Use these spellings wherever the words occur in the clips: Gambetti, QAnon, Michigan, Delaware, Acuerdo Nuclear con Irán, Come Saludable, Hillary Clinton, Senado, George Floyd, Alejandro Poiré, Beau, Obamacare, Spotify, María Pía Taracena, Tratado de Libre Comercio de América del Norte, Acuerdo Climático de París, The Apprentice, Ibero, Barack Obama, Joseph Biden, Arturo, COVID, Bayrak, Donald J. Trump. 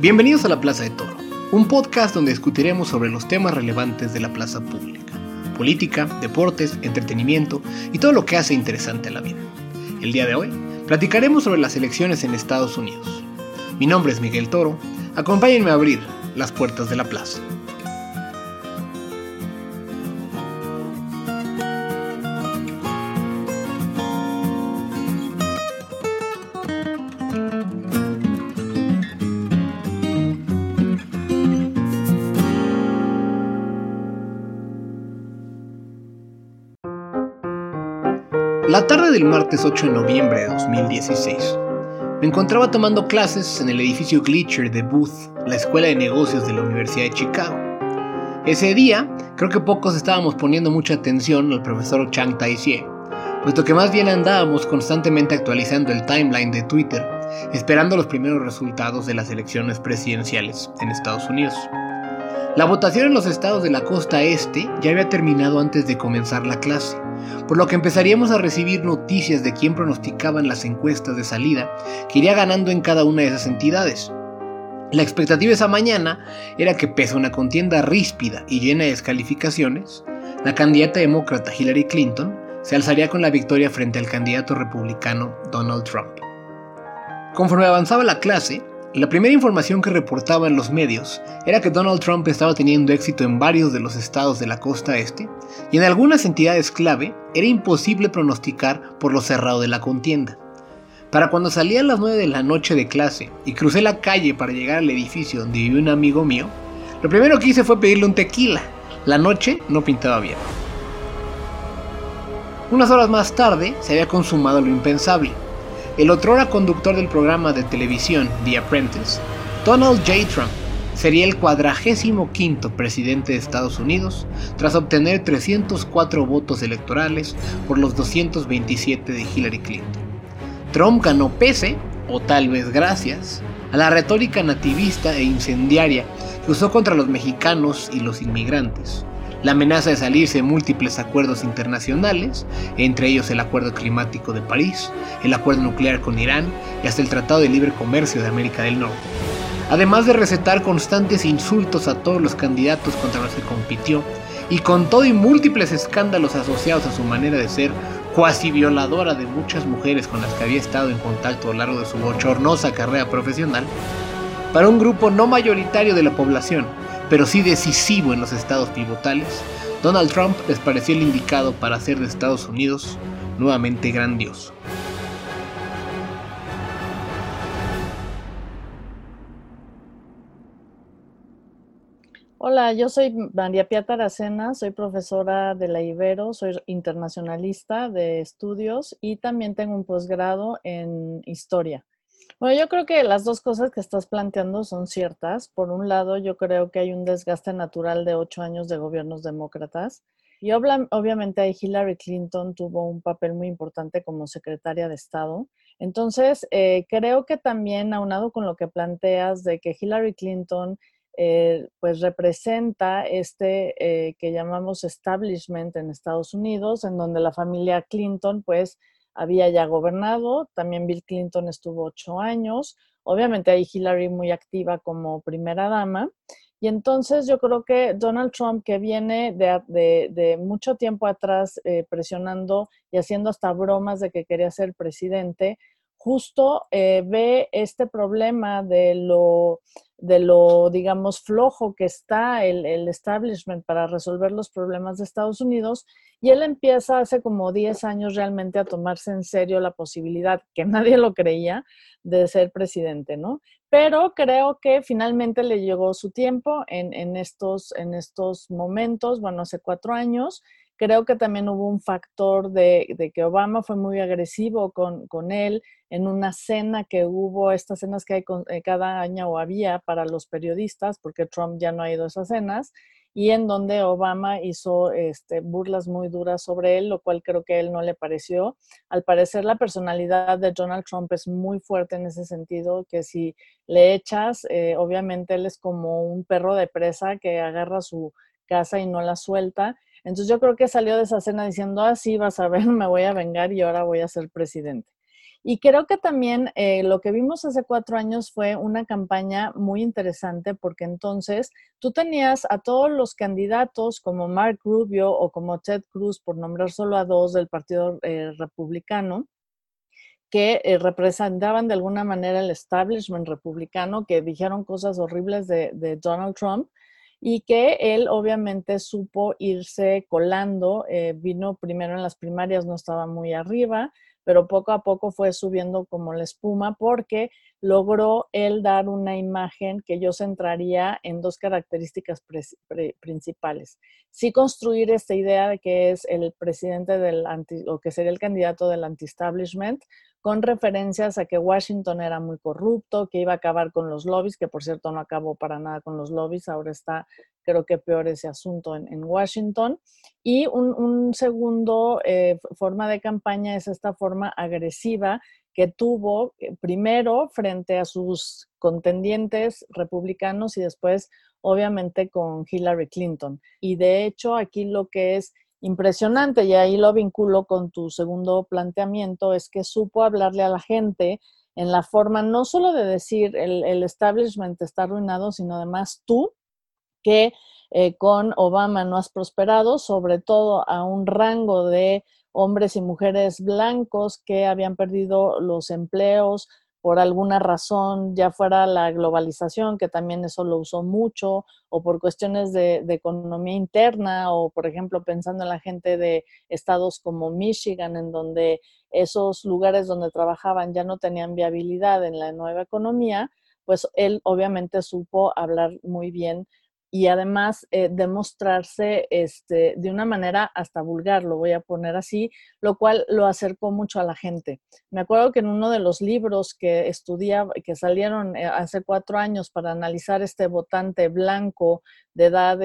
Bienvenidos a La Plaza de Toro, un podcast donde discutiremos sobre los temas relevantes de la plaza pública, política, deportes, entretenimiento y todo lo que hace interesante a la vida. El día de hoy platicaremos sobre las elecciones en Estados Unidos. Mi nombre es Miguel Toro, acompáñenme a abrir las puertas de la plaza. La tarde del martes 8 de noviembre de 2016, me encontraba tomando clases en el edificio Glitcher de Booth, la escuela de negocios de la Universidad de Chicago. Ese día, creo que pocos estábamos poniendo mucha atención al profesor Chang-Tai Hsieh, puesto que más bien andábamos constantemente actualizando el timeline de Twitter, esperando los primeros resultados de las elecciones presidenciales en Estados Unidos. La votación en los estados de la costa este ya había terminado antes de comenzar la clase, por lo que empezaríamos a recibir noticias de quién pronosticaban las encuestas de salida que iría ganando en cada una de esas entidades. La expectativa esa mañana era que, pese a una contienda ríspida y llena de descalificaciones, la candidata demócrata Hillary Clinton se alzaría con la victoria frente al candidato republicano Donald Trump. Conforme avanzaba la clase, la primera información que reportaban los medios era que Donald Trump estaba teniendo éxito en varios de los estados de la costa este, y en algunas entidades clave era imposible pronosticar por lo cerrado de la contienda. Para cuando salí a las 9 de la noche de clase y crucé la calle para llegar al edificio donde vivía un amigo mío, lo primero que hice fue pedirle un tequila. La noche no pintaba bien. Unas horas más tarde se había consumado lo impensable. El otrora conductor del programa de televisión The Apprentice, Donald J. Trump, sería el 45º presidente de Estados Unidos tras obtener 304 votos electorales por los 227 de Hillary Clinton. Trump ganó pese, o tal vez gracias, a la retórica nativista e incendiaria que usó contra los mexicanos y los inmigrantes, la amenaza de salirse de múltiples acuerdos internacionales, entre ellos el Acuerdo Climático de París, el Acuerdo Nuclear con Irán y hasta el Tratado de Libre Comercio de América del Norte, además de recetar constantes insultos a todos los candidatos contra los que compitió, y con todo y múltiples escándalos asociados a su manera de ser cuasi violadora de muchas mujeres con las que había estado en contacto a lo largo de su bochornosa carrera profesional, para un grupo no mayoritario de la población, pero sí decisivo en los estados pivotales, Donald Trump les pareció el indicado para hacer de Estados Unidos nuevamente grandioso. Hola, yo soy María Pía Taracena, soy profesora de la Ibero, soy internacionalista de estudios y también tengo un posgrado en historia. Bueno, yo creo que las dos cosas que estás planteando son ciertas. Por un lado, yo creo que hay un desgaste natural de 8 años de gobiernos demócratas. Y obviamente Hillary Clinton tuvo un papel muy importante como secretaria de Estado. Entonces, creo que también, aunado con lo que planteas de que Hillary Clinton pues representa que llamamos establishment en Estados Unidos, en donde la familia Clinton pues había ya gobernado, también Bill Clinton estuvo 8 años, obviamente ahí Hillary muy activa como primera dama, y entonces yo creo que Donald Trump, que viene de mucho tiempo atrás presionando y haciendo hasta bromas de que quería ser presidente, justo ve este problema de lo, digamos, flojo que está el establishment para resolver los problemas de Estados Unidos, y él empieza hace como 10 años realmente a tomarse en serio la posibilidad, que nadie lo creía, de ser presidente, ¿no? Pero creo que finalmente le llegó su tiempo en estos momentos, bueno, hace 4 años. Creo que también hubo un factor de que Obama fue muy agresivo con él en una cena que hubo, estas cenas que hay cada año o había para los periodistas, porque Trump ya no ha ido a esas cenas, y en donde Obama hizo burlas muy duras sobre él, lo cual creo que a él no le pareció. Al parecer la personalidad de Donald Trump es muy fuerte en ese sentido, que si le echas, obviamente él es como un perro de presa que agarra su casa y no la suelta. Entonces yo creo que salió de esa cena diciendo, sí, vas a ver, me voy a vengar y ahora voy a ser presidente. Y creo que también lo que vimos hace 4 años fue una campaña muy interesante, porque entonces tú tenías a todos los candidatos como Marco Rubio o como Ted Cruz, por nombrar solo a 2 del Partido Republicano, que representaban de alguna manera el establishment republicano, que dijeron cosas horribles de Donald Trump, y que él obviamente supo irse colando, vino primero en las primarias, no estaba muy arriba, pero poco a poco fue subiendo como la espuma, porque logró él dar una imagen que yo centraría en 2 características principales. Sí, construir esta idea de que es el presidente o que sería el candidato del anti-establishment, con referencias a que Washington era muy corrupto, que iba a acabar con los lobbies, que por cierto no acabó para nada con los lobbies, ahora está creo que peor ese asunto en Washington. Y un segundo forma de campaña es esta forma agresiva que tuvo primero frente a sus contendientes republicanos y después obviamente con Hillary Clinton. Y de hecho aquí lo que es impresionante, y ahí lo vinculo con tu segundo planteamiento, es que supo hablarle a la gente en la forma no solo de decir el establishment está arruinado, sino además tú, que con Obama no has prosperado, sobre todo a un rango de hombres y mujeres blancos que habían perdido los empleos por alguna razón, ya fuera la globalización, que también eso lo usó mucho, o por cuestiones de economía interna, o por ejemplo pensando en la gente de estados como Michigan, en donde esos lugares donde trabajaban ya no tenían viabilidad en la nueva economía, pues él obviamente supo hablar muy bien y además demostrarse de una manera hasta vulgar, lo voy a poner así, lo cual lo acercó mucho a la gente. Me acuerdo que en uno de los libros que estudiaba, que salieron hace 4 años para analizar este votante blanco de edad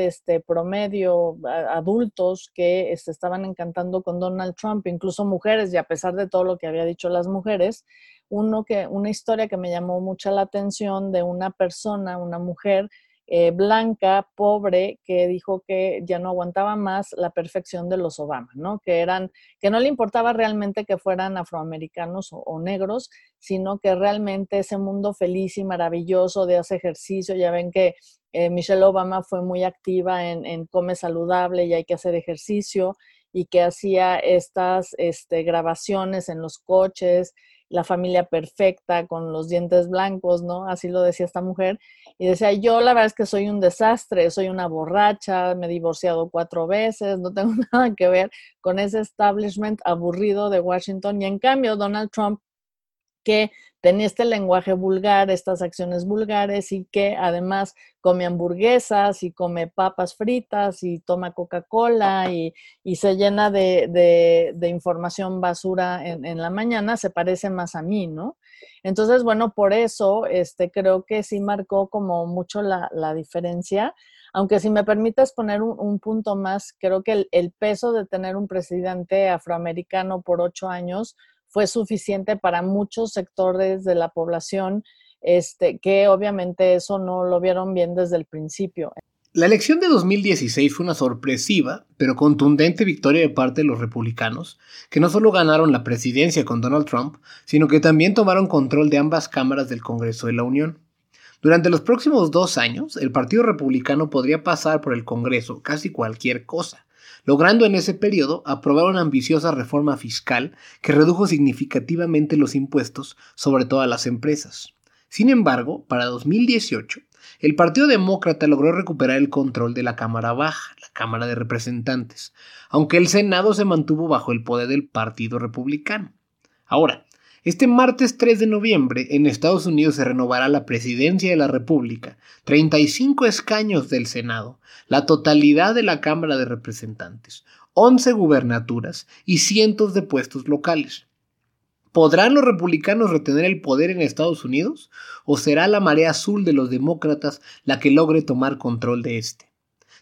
promedio, adultos que estaban encantando con Donald Trump, incluso mujeres, y a pesar de todo lo que había dicho las mujeres, una historia que me llamó mucho la atención de una persona, una mujer, blanca, pobre, que dijo que ya no aguantaba más la perfección de los Obama, ¿no? Que no le importaba realmente que fueran afroamericanos o negros, sino que realmente ese mundo feliz y maravilloso de hacer ejercicio, ya ven que Michelle Obama fue muy activa en Come Saludable y hay que hacer ejercicio, y que hacía estas grabaciones en los coches, la familia perfecta con los dientes blancos, ¿no? Así lo decía esta mujer. Y decía, yo la verdad es que soy un desastre, soy una borracha, me he divorciado 4 veces, no tengo nada que ver con ese establishment aburrido de Washington. Y en cambio, Donald Trump, que tenía este lenguaje vulgar, estas acciones vulgares, y que además come hamburguesas y come papas fritas y toma Coca-Cola y se llena de información basura en la mañana, se parece más a mí, ¿no? Entonces, bueno, por eso creo que sí marcó como mucho la diferencia. Aunque si me permitas poner un punto más, creo que el peso de tener un presidente afroamericano por 8 años fue suficiente para muchos sectores de la población, que obviamente eso no lo vieron bien desde el principio. La elección de 2016 fue una sorpresiva, pero contundente victoria de parte de los republicanos, que no solo ganaron la presidencia con Donald Trump, sino que también tomaron control de ambas cámaras del Congreso de la Unión. Durante los próximos 2 años, el Partido Republicano podría pasar por el Congreso casi cualquier cosa, logrando en ese periodo aprobar una ambiciosa reforma fiscal que redujo significativamente los impuestos, sobre todo a las empresas. Sin embargo, para 2018, el Partido Demócrata logró recuperar el control de la Cámara Baja, la Cámara de Representantes, aunque el Senado se mantuvo bajo el poder del Partido Republicano. Ahora, este martes 3 de noviembre, en Estados Unidos se renovará la presidencia de la República, 35 escaños del Senado, la totalidad de la Cámara de Representantes, 11 gubernaturas y cientos de puestos locales. ¿Podrán los republicanos retener el poder en Estados Unidos? ¿O será la marea azul de los demócratas la que logre tomar control de este?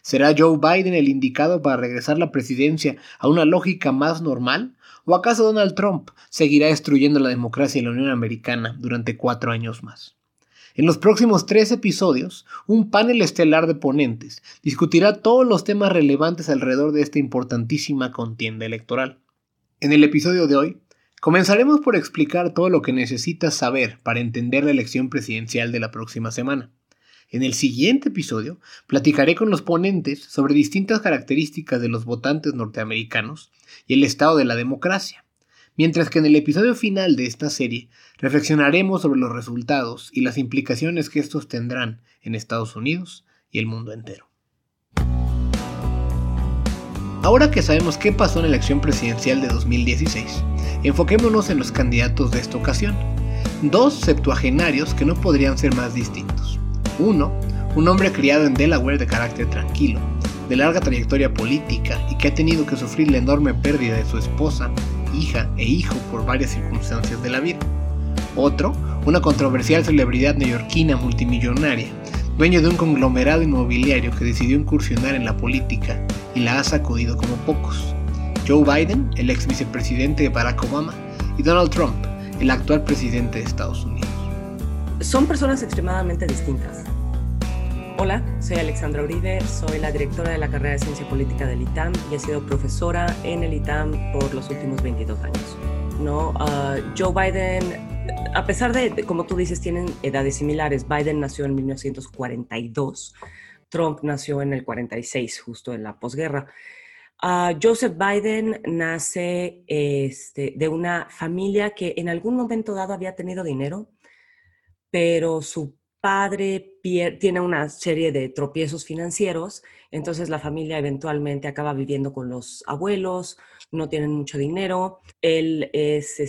¿Será Joe Biden el indicado para regresar la presidencia a una lógica más normal? ¿O acaso Donald Trump seguirá destruyendo la democracia en la Unión Americana durante 4 años más? En los próximos 3 episodios, un panel estelar de ponentes discutirá todos los temas relevantes alrededor de esta importantísima contienda electoral. En el episodio de hoy, Comenzaremos por explicar todo lo que necesitas saber para entender la elección presidencial de la próxima semana. En el siguiente episodio platicaré con los ponentes sobre distintas características de los votantes norteamericanos y el estado de la democracia, mientras que en el episodio final de esta serie reflexionaremos sobre los resultados y las implicaciones que estos tendrán en Estados Unidos y el mundo entero. Ahora que sabemos qué pasó en la elección presidencial de 2016, enfoquémonos en los candidatos de esta ocasión. Dos septuagenarios que no podrían ser más distintos. Uno, un hombre criado en Delaware de carácter tranquilo, de larga trayectoria política y que ha tenido que sufrir la enorme pérdida de su esposa, hija e hijo por varias circunstancias de la vida. Otro, una controversial celebridad neoyorquina multimillonaria, dueño de un conglomerado inmobiliario que decidió incursionar en la política y la ha sacudido como pocos. Joe Biden, el ex vicepresidente de Barack Obama, y Donald Trump, el actual presidente de Estados Unidos. Son personas extremadamente distintas. Hola, soy Alexandra Uribe, soy la directora de la carrera de Ciencia Política del ITAM y he sido profesora en el ITAM por los últimos 22 años. Joe Biden, a pesar de, como tú dices, tienen edades similares. Biden nació en 1942, Trump nació en el 46, justo en la posguerra. Joseph Biden nace de una familia que en algún momento dado había tenido dinero, pero su padre tiene una serie de tropiezos financieros, entonces la familia eventualmente acaba viviendo con los abuelos, no tienen mucho dinero. Él es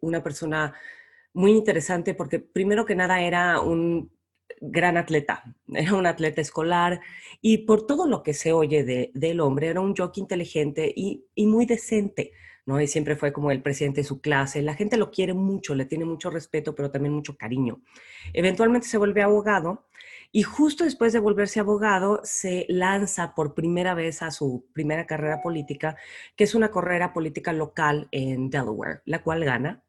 una persona muy interesante porque primero que nada era un gran atleta, era un atleta escolar y por todo lo que se oye del hombre era un jockey inteligente y muy decente, ¿no? Y siempre fue como el presidente de su clase. La gente lo quiere mucho, le tiene mucho respeto, pero también mucho cariño. Eventualmente se vuelve abogado y justo después de volverse abogado se lanza por primera vez a su primera carrera política, que es una carrera política local en Delaware, la cual gana.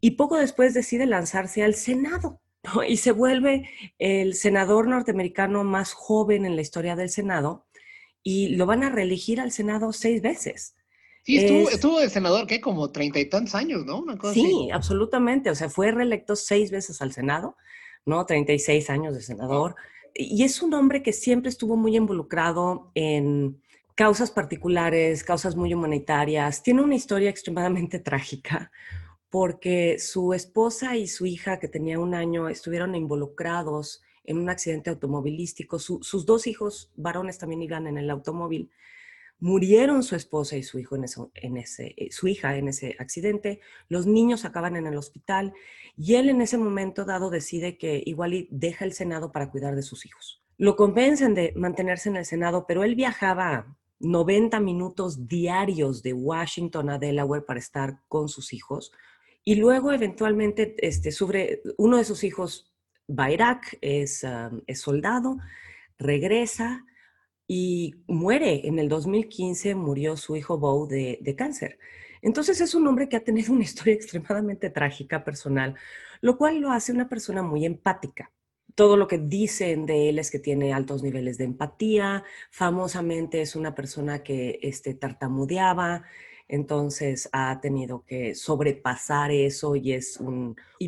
Y poco después decide lanzarse al Senado, ¿no? Y se vuelve el senador norteamericano más joven en la historia del Senado y lo van a reelegir al Senado 6 veces. Sí, estuvo de senador, ¿qué? Como 30 y tantos años, ¿no? Una cosa sí, así. Absolutamente. O sea, fue reelecto 6 veces al Senado, ¿no? 36 años de senador. Y es un hombre que siempre estuvo muy involucrado en causas particulares, causas muy humanitarias. Tiene una historia extremadamente trágica porque su esposa y su hija, que tenía 1 año, estuvieron involucrados en un accidente automovilístico. Sus 2 hijos varones también iban en el automóvil. Murieron su esposa y su hijo en ese accidente. Los niños acaban en el hospital y él en ese momento dado decide que igual deja el Senado para cuidar de sus hijos. Lo convencen de mantenerse en el Senado, pero él viajaba 90 minutos diarios de Washington a Delaware para estar con sus hijos. Y luego eventualmente sobre uno de sus hijos, Bayrak, es soldado, regresa. Y muere, en el 2015 murió su hijo Beau de cáncer. Entonces es un hombre que ha tenido una historia extremadamente trágica personal, lo cual lo hace una persona muy empática. Todo lo que dicen de él es que tiene altos niveles de empatía, famosamente es una persona que tartamudeaba, entonces ha tenido que sobrepasar eso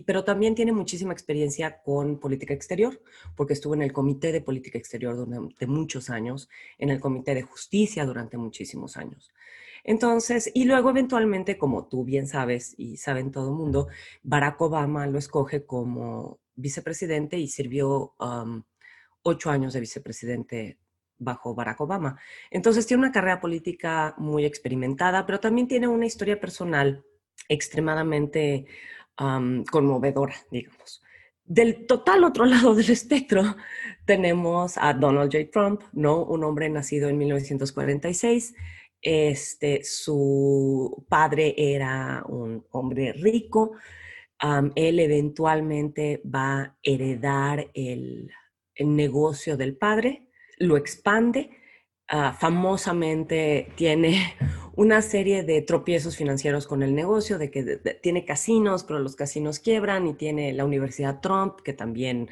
pero también tiene muchísima experiencia con política exterior, porque estuvo en el Comité de Política Exterior durante muchos años, en el Comité de Justicia durante muchísimos años. Entonces, y luego eventualmente, como tú bien sabes y saben todo el mundo, Barack Obama lo escoge como vicepresidente y sirvió 8 años de vicepresidente bajo Barack Obama. Entonces tiene una carrera política muy experimentada, pero también tiene una historia personal extremadamente conmovedora, digamos. Del total otro lado del espectro tenemos a Donald J. Trump, ¿no? Un hombre nacido en 1946. Su padre era un hombre rico. Él eventualmente va a heredar el negocio del padre. Lo expande, famosamente tiene una serie de tropiezos financieros con el negocio, de que tiene casinos, pero los casinos quiebran, y tiene la Universidad Trump, que también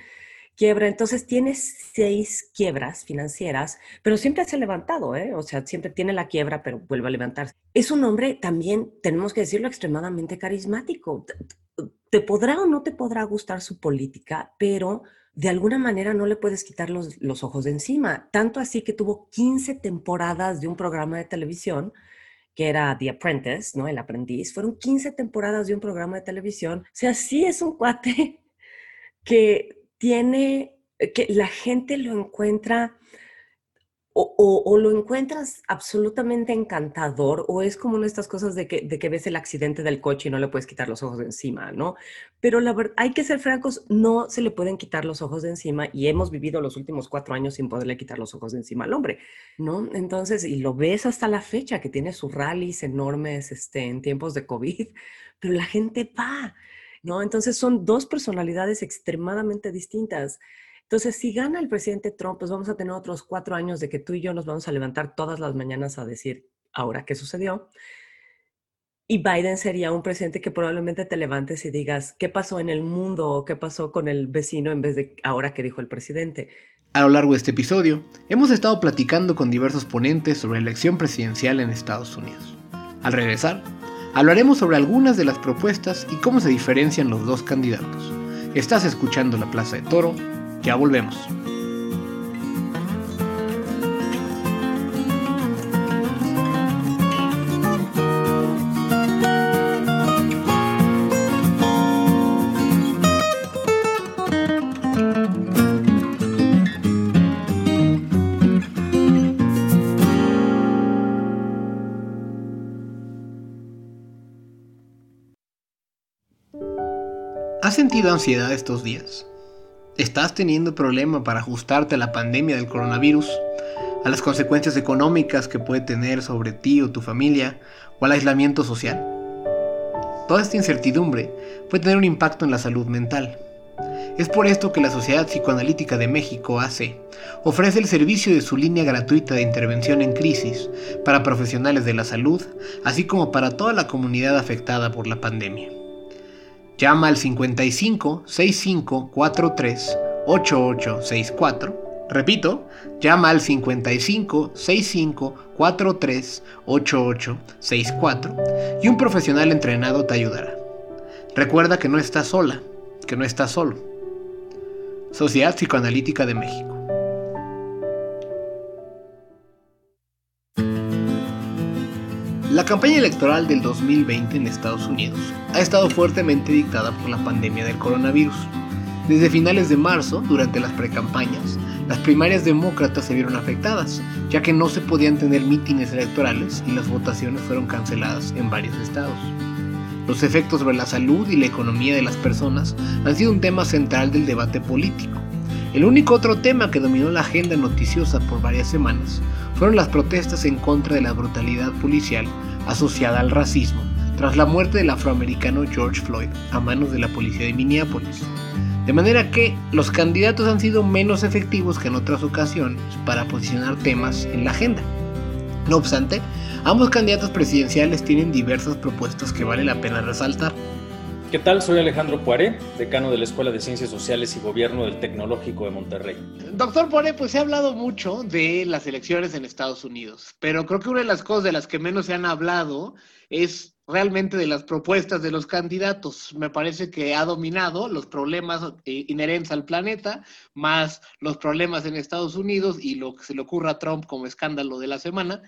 quiebra. Entonces tiene 6 quiebras financieras, pero siempre se ha levantado, o sea, siempre tiene la quiebra, pero vuelve a levantarse. Es un hombre también, tenemos que decirlo, extremadamente carismático. Te podrá o no te podrá gustar su política, pero de alguna manera no le puedes quitar los ojos de encima. Tanto así que tuvo 15 temporadas de un programa de televisión que era The Apprentice, ¿no? El aprendiz. Fueron 15 temporadas de un programa de televisión. O sea, sí es un cuate que la gente lo encuentra o lo encuentras absolutamente encantador, o es como una de estas cosas de que ves el accidente del coche y no le puedes quitar los ojos de encima, ¿no? Pero la verdad, hay que ser francos, no se le pueden quitar los ojos de encima, y hemos vivido los últimos 4 años sin poderle quitar los ojos de encima al hombre, ¿no? Entonces, y lo ves hasta la fecha, que tiene sus rallies enormes en tiempos de COVID, pero la gente va, ¿no? Entonces son 2 personalidades extremadamente distintas. Entonces, si gana el presidente Trump, pues vamos a tener otros 4 años de que tú y yo nos vamos a levantar todas las mañanas a decir ahora qué sucedió. Y Biden sería un presidente que probablemente te levantes y digas qué pasó en el mundo o qué pasó con el vecino, en vez de ahora qué dijo el presidente. A lo largo de este episodio, hemos estado platicando con diversos ponentes sobre la elección presidencial en Estados Unidos. Al regresar, hablaremos sobre algunas de las propuestas y cómo se diferencian los 2 candidatos. Estás escuchando La Plaza de Toro. Ya volvemos. ¿Has sentido ansiedad estos días? ¿Estás teniendo problema para ajustarte a la pandemia del coronavirus, a las consecuencias económicas que puede tener sobre ti o tu familia, o al aislamiento social? Toda esta incertidumbre puede tener un impacto en la salud mental. Es por esto que la Sociedad Psicoanalítica de México, AC, ofrece el servicio de su línea gratuita de intervención en crisis para profesionales de la salud, así como para toda la comunidad afectada por la pandemia. Llama al 55-6543-8864. Repito, llama al 55-6543-8864 y un profesional entrenado te ayudará. Recuerda que no estás sola, que no estás solo. Sociedad Psicoanalítica de México. La campaña electoral del 2020 en Estados Unidos ha estado fuertemente dictada por la pandemia del coronavirus. Desde finales de marzo, durante las precampañas, las primarias demócratas se vieron afectadas, ya que no se podían tener mítines electorales y las votaciones fueron canceladas en varios estados. Los efectos sobre la salud y la economía de las personas han sido un tema central del debate político. El único otro tema que dominó la agenda noticiosa por varias semanas fueron las protestas en contra de la brutalidad policial asociada al racismo tras la muerte del afroamericano George Floyd a manos de la policía de Minneapolis. De manera que los candidatos han sido menos efectivos que en otras ocasiones para posicionar temas en la agenda. No obstante, ambos candidatos presidenciales tienen diversas propuestas que vale la pena resaltar. ¿Qué tal? Soy Alejandro Poiré, decano de la Escuela de Ciencias Sociales y Gobierno del Tecnológico de Monterrey. Doctor Poiré, pues se ha hablado mucho de las elecciones en Estados Unidos, pero creo que una de las cosas de las que menos se han hablado es realmente de las propuestas de los candidatos. Me parece que ha dominado los problemas inherentes al planeta, más los problemas en Estados Unidos y lo que se le ocurra a Trump como escándalo de la semana.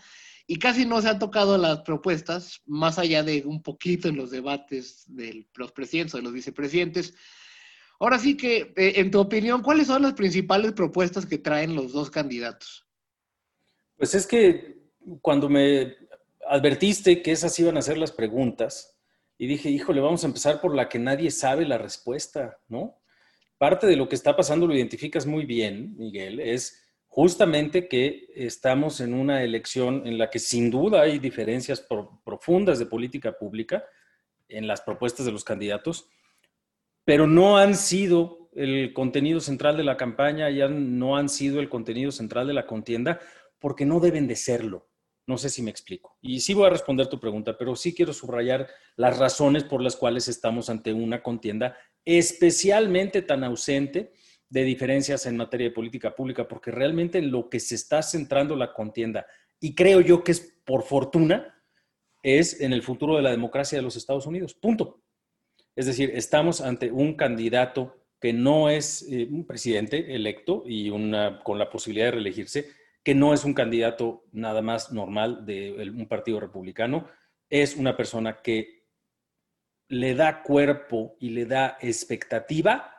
Y casi no se han tocado las propuestas, más allá de un poquito en los debates de los presidentes o de los vicepresidentes. Ahora sí que, en tu opinión, ¿cuáles son las principales propuestas que traen los 2 candidatos? Pues es que cuando me advertiste que esas iban a ser las preguntas, y dije, híjole, vamos a empezar por la que nadie sabe la respuesta, ¿no? Parte de lo que está pasando, lo identificas muy bien, Miguel, es justamente que estamos en una elección en la que sin duda hay diferencias profundas de política pública en las propuestas de los candidatos, pero no han sido el contenido central de la campaña, ya no han sido el contenido central de la contienda, porque no deben de serlo. No sé si me explico. Y sí voy a responder tu pregunta, pero sí quiero subrayar las razones por las cuales estamos ante una contienda especialmente tan ausente de diferencias en materia de política pública, porque realmente lo que se está centrando la contienda, y creo yo que es por fortuna, es en el futuro de la democracia de los Estados Unidos. Punto. Es decir, estamos ante un candidato que no es un presidente electo y con la posibilidad de reelegirse, que no es un candidato nada más normal de un partido republicano, es una persona que le da cuerpo y le da expectativa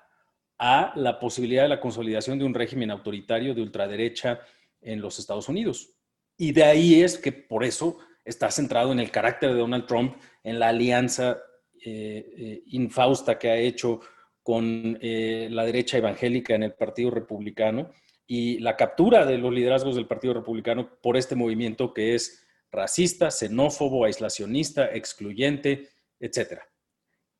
a la posibilidad de la consolidación de un régimen autoritario de ultraderecha en los Estados Unidos. Y de ahí es que por eso está centrado en el carácter de Donald Trump, en la alianza infausta que ha hecho con la derecha evangélica en el Partido Republicano y la captura de los liderazgos del Partido Republicano por este movimiento que es racista, xenófobo, aislacionista, excluyente, etc.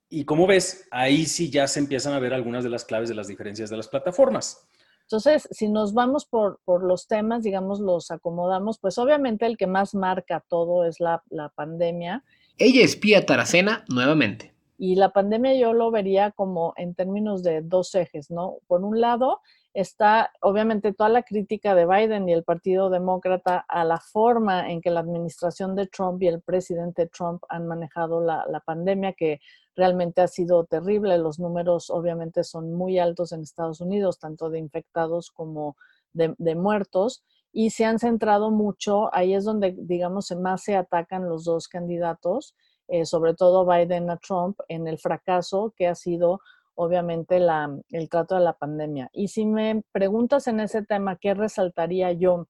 Y como ves, ahí sí ya se empiezan a ver algunas de las claves de las diferencias de las plataformas. Entonces, si nos vamos por los temas, digamos, los acomodamos, pues obviamente el que más marca todo es la pandemia. Ella es Pía Taracena nuevamente. Y la pandemia yo lo vería como en términos de dos ejes, ¿no? Por un lado está obviamente toda la crítica de Biden y el Partido Demócrata a la forma en que la administración de Trump y el presidente Trump han manejado la pandemia, que realmente ha sido terrible. Los números obviamente son muy altos en Estados Unidos, tanto de infectados como de muertos. Y se han centrado mucho, ahí es donde, digamos, más se atacan los dos candidatos, sobre todo Biden a Trump, en el fracaso que ha sido obviamente el trato de la pandemia. Y si me preguntas en ese tema, ¿qué resaltaría yo?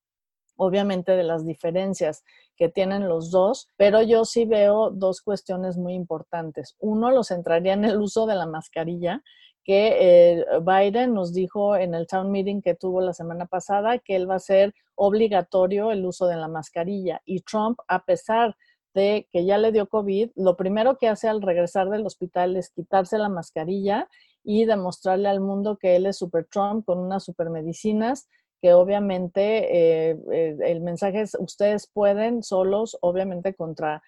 Obviamente de las diferencias que tienen los dos, pero yo sí veo dos cuestiones muy importantes. Uno, los centraría en el uso de la mascarilla, que Biden nos dijo en el town meeting que tuvo la semana pasada que él va a hacer obligatorio el uso de la mascarilla. Y Trump, a pesar de que ya le dio COVID, lo primero que hace al regresar del hospital es quitarse la mascarilla y demostrarle al mundo que él es super Trump con unas super medicinas, que obviamente el mensaje es ustedes pueden solos, obviamente contra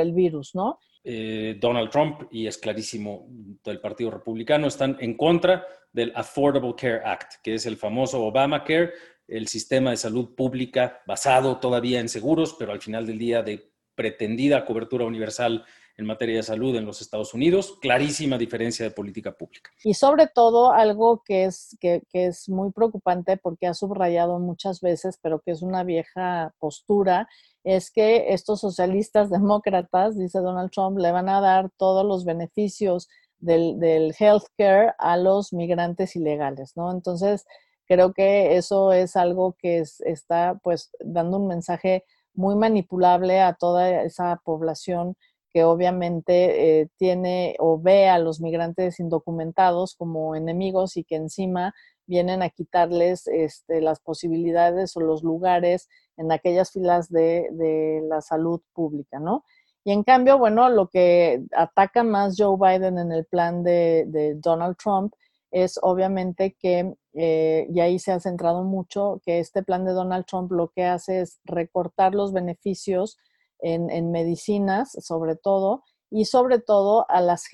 el virus, ¿no? Donald Trump, y es clarísimo, del Partido Republicano, están en contra del Affordable Care Act, que es el famoso Obamacare, el sistema de salud pública basado todavía en seguros, pero al final del día de pretendida cobertura universal en materia de salud en los Estados Unidos, clarísima diferencia de política pública. Y sobre todo algo que es muy preocupante porque ha subrayado muchas veces, pero que es una vieja postura, es que estos socialistas demócratas, dice Donald Trump, le van a dar todos los beneficios del healthcare a los migrantes ilegales, ¿no? Entonces, creo que eso es algo que está pues dando un mensaje muy manipulable a toda esa población que obviamente tiene o ve a los migrantes indocumentados como enemigos y que encima vienen a quitarles las posibilidades o los lugares en aquellas filas de la salud pública, ¿no? Y en cambio, bueno, lo que ataca más Joe Biden en el plan de Donald Trump es obviamente que, y ahí se ha centrado mucho, que este plan de Donald Trump lo que hace es recortar los beneficios en medicinas, sobre todo, y sobre todo a las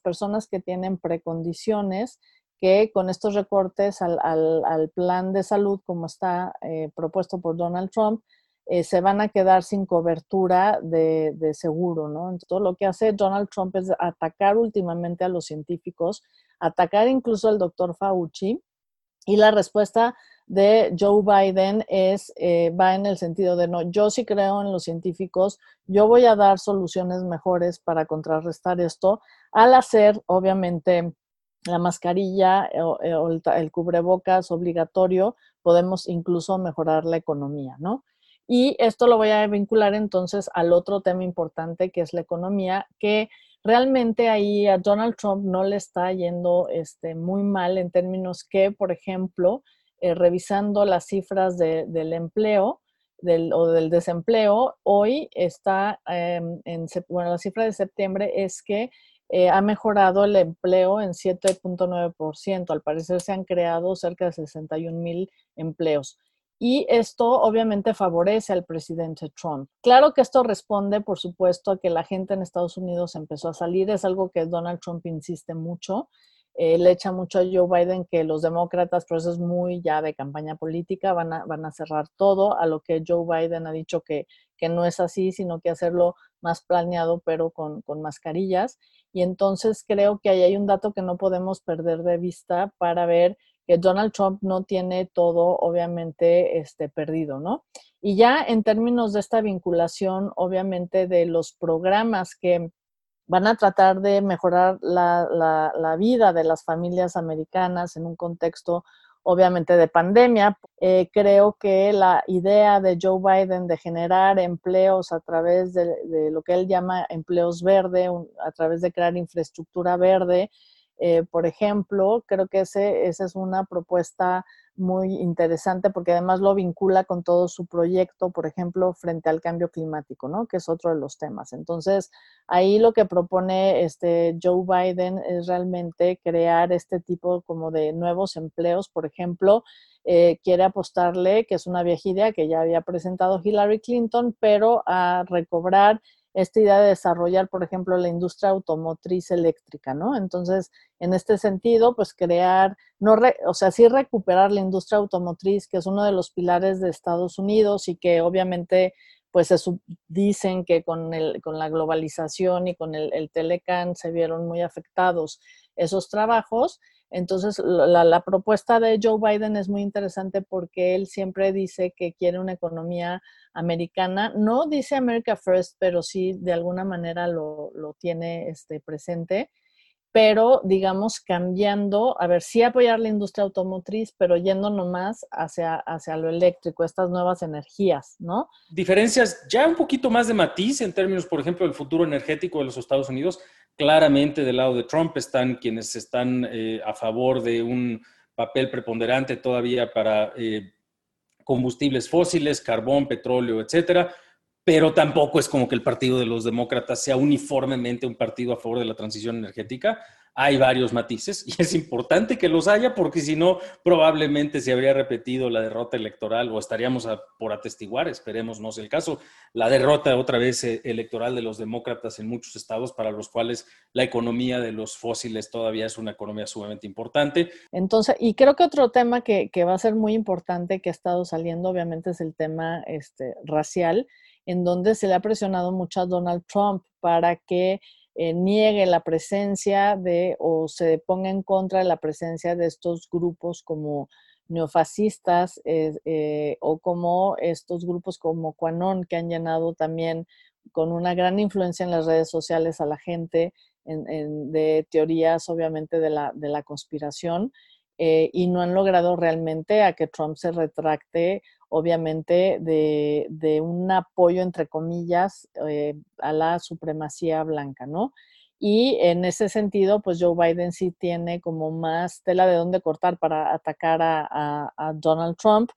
personas que tienen precondiciones, que con estos recortes al plan de salud, como está propuesto por Donald Trump, se van a quedar sin cobertura de seguro, ¿no? Entonces, todo lo que hace Donald Trump es atacar últimamente a los científicos, atacar incluso al doctor Fauci, y la respuesta de Joe Biden va en el sentido de no, yo sí creo en los científicos, yo voy a dar soluciones mejores para contrarrestar esto, al hacer obviamente la mascarilla o el cubrebocas obligatorio, podemos incluso mejorar la economía, ¿no? Y esto lo voy a vincular entonces al otro tema importante que es la economía, que realmente ahí a Donald Trump no le está yendo muy mal en términos que, por ejemplo, revisando las cifras del empleo o del desempleo, hoy está, la cifra de septiembre es que ha mejorado el empleo en 7.9%. Al parecer se han creado cerca de 61,000 empleos. Y esto obviamente favorece al presidente Trump. Claro que esto responde, por supuesto, a que la gente en Estados Unidos empezó a salir. Es algo que Donald Trump insiste mucho. le echa mucho a Joe Biden que los demócratas, pero eso es muy ya de campaña política, van a cerrar todo, a lo que Joe Biden ha dicho que no es así, sino que hacerlo más planeado, pero con mascarillas. Y entonces creo que ahí hay un dato que no podemos perder de vista para ver que Donald Trump no tiene todo, obviamente, perdido, ¿no? Y ya en términos de esta vinculación, obviamente, de los programas que van a tratar de mejorar la vida de las familias americanas en un contexto, obviamente, de pandemia. Creo que la idea de Joe Biden de generar empleos a través de lo que él llama empleos verdes, a través de crear infraestructura verde, por ejemplo, creo que esa es una propuesta muy interesante porque además lo vincula con todo su proyecto, por ejemplo, frente al cambio climático, ¿no? Que es otro de los temas. Entonces, ahí lo que propone Joe Biden es realmente crear este tipo como de nuevos empleos. Por ejemplo, quiere apostarle, que es una vieja idea que ya había presentado Hillary Clinton, pero a recobrar esta idea de desarrollar, por ejemplo, la industria automotriz eléctrica, ¿no? Entonces, en este sentido, pues sí recuperar la industria automotriz, que es uno de los pilares de Estados Unidos y que obviamente, pues dicen que con la globalización y con el Telecán se vieron muy afectados esos trabajos. Entonces, la propuesta de Joe Biden es muy interesante porque él siempre dice que quiere una economía americana. No dice America First, pero sí de alguna manera lo tiene presente. Pero, digamos, cambiando, a ver, sí apoyar la industria automotriz, pero yéndonos más hacia lo eléctrico, estas nuevas energías, ¿no? Diferencias ya un poquito más de matiz en términos, por ejemplo, del futuro energético de los Estados Unidos. Claramente del lado de Trump están quienes están a favor de un papel preponderante todavía para combustibles fósiles, carbón, petróleo, etcétera. Pero tampoco es como que el partido de los demócratas sea uniformemente un partido a favor de la transición energética. Hay varios matices y es importante que los haya porque si no, probablemente se habría repetido la derrota electoral o estaríamos por atestiguar, esperemos no sea el caso, la derrota otra vez electoral de los demócratas en muchos estados para los cuales la economía de los fósiles todavía es una economía sumamente importante. Entonces, y creo que otro tema que va a ser muy importante que ha estado saliendo obviamente es el tema racial, en donde se le ha presionado mucho a Donald Trump para que niegue la presencia de o se ponga en contra de la presencia de estos grupos como neofascistas o como estos grupos como QAnon que han llenado también con una gran influencia en las redes sociales a la gente de teorías obviamente de la conspiración. Y no han logrado realmente a que Trump se retracte, obviamente, de un apoyo, entre comillas, a la supremacía blanca, ¿no? Y en ese sentido, pues Joe Biden sí tiene como más tela de dónde cortar para atacar a Donald Trump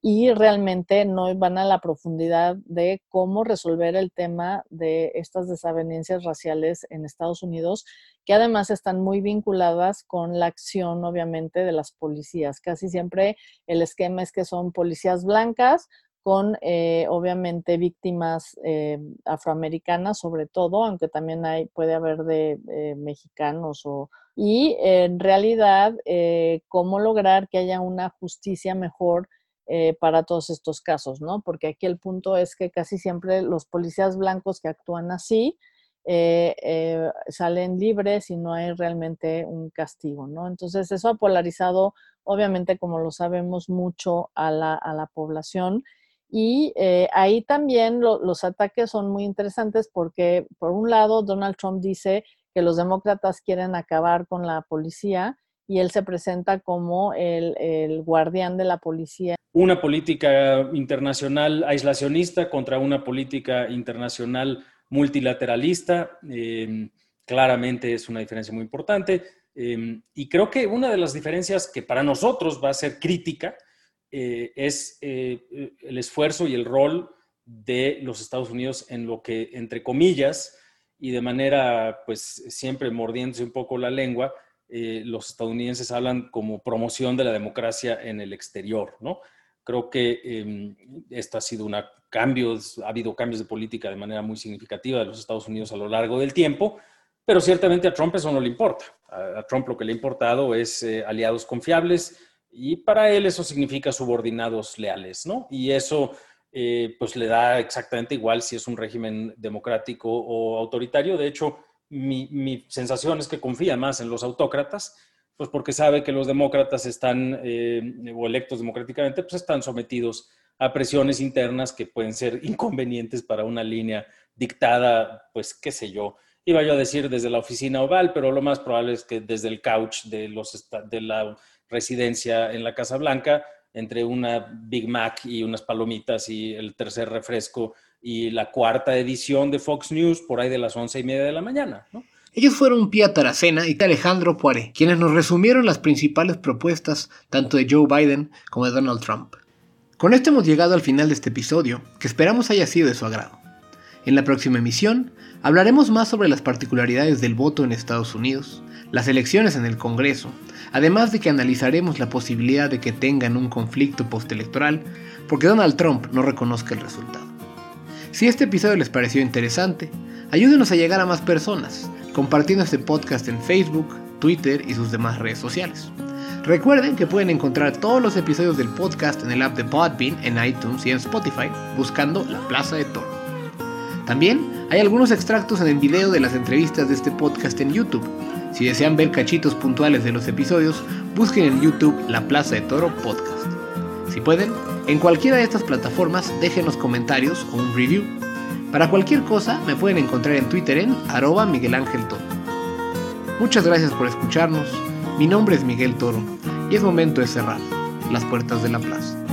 y realmente no van a la profundidad de cómo resolver el tema de estas desavenencias raciales en Estados Unidos, que además están muy vinculadas con la acción, obviamente, de las policías. Casi siempre el esquema es que son policías blancas con, obviamente, víctimas afroamericanas, sobre todo, aunque también puede haber de mexicanos y, en realidad, cómo lograr que haya una justicia mejor para todos estos casos, ¿no? Porque aquí el punto es que casi siempre los policías blancos que actúan así salen libres y no hay realmente un castigo, ¿no? Entonces eso ha polarizado, obviamente, como lo sabemos, mucho a la población y ahí también los ataques son muy interesantes porque, por un lado, Donald Trump dice que los demócratas quieren acabar con la policía y él se presenta como el guardián de la policía. Una política internacional aislacionista contra una política internacional multilateralista, claramente es una diferencia muy importante. Y creo que una de las diferencias que para nosotros va a ser crítica es el esfuerzo y el rol de los Estados Unidos en lo que, entre comillas, y de manera pues siempre mordiéndose un poco la lengua, los estadounidenses hablan como promoción de la democracia en el exterior, ¿no? Creo que esto ha sido un cambio, ha habido cambios de política de manera muy significativa de los Estados Unidos a lo largo del tiempo, Pero ciertamente a Trump eso no le importa. A Trump lo que le ha importado es aliados confiables y para él eso significa subordinados leales, ¿no? Y eso pues le da exactamente igual si es un régimen democrático o autoritario. De hecho, mi sensación es que confía más en los autócratas, pues porque sabe que los demócratas están, o electos democráticamente, pues están sometidos a presiones internas que pueden ser inconvenientes para una línea dictada, pues qué sé yo, iba yo a decir desde la oficina oval, pero lo más probable es que desde el couch de la residencia en la Casa Blanca, entre una Big Mac y unas palomitas y el tercer refresco y la cuarta edición de Fox News por ahí de las 11:30 a.m, ¿no? Ellos fueron Pía Taracena y Alejandro Poiré, quienes nos resumieron las principales propuestas tanto de Joe Biden como de Donald Trump. Con esto hemos llegado al final de este episodio, que esperamos haya sido de su agrado. En la próxima emisión hablaremos más sobre las particularidades del voto en Estados Unidos, las elecciones en el Congreso, además de que analizaremos la posibilidad de que tengan un conflicto postelectoral porque Donald Trump no reconozca el resultado. Si este episodio les pareció interesante, ayúdenos a llegar a más personas, compartiendo este podcast en Facebook, Twitter y sus demás redes sociales. Recuerden que pueden encontrar todos los episodios del podcast en el app de Podbean, en iTunes y en Spotify, buscando La Plaza de Toro. También hay algunos extractos en el video de las entrevistas de este podcast en YouTube. Si desean ver cachitos puntuales de los episodios, busquen en YouTube La Plaza de Toro Podcast. Si pueden, en cualquiera de estas plataformas déjenos comentarios o un review. Para cualquier cosa me pueden encontrar en Twitter en @MiguelAngelToro. Muchas gracias por escucharnos. Mi nombre es Miguel Toro y es momento de cerrar las puertas de la plaza.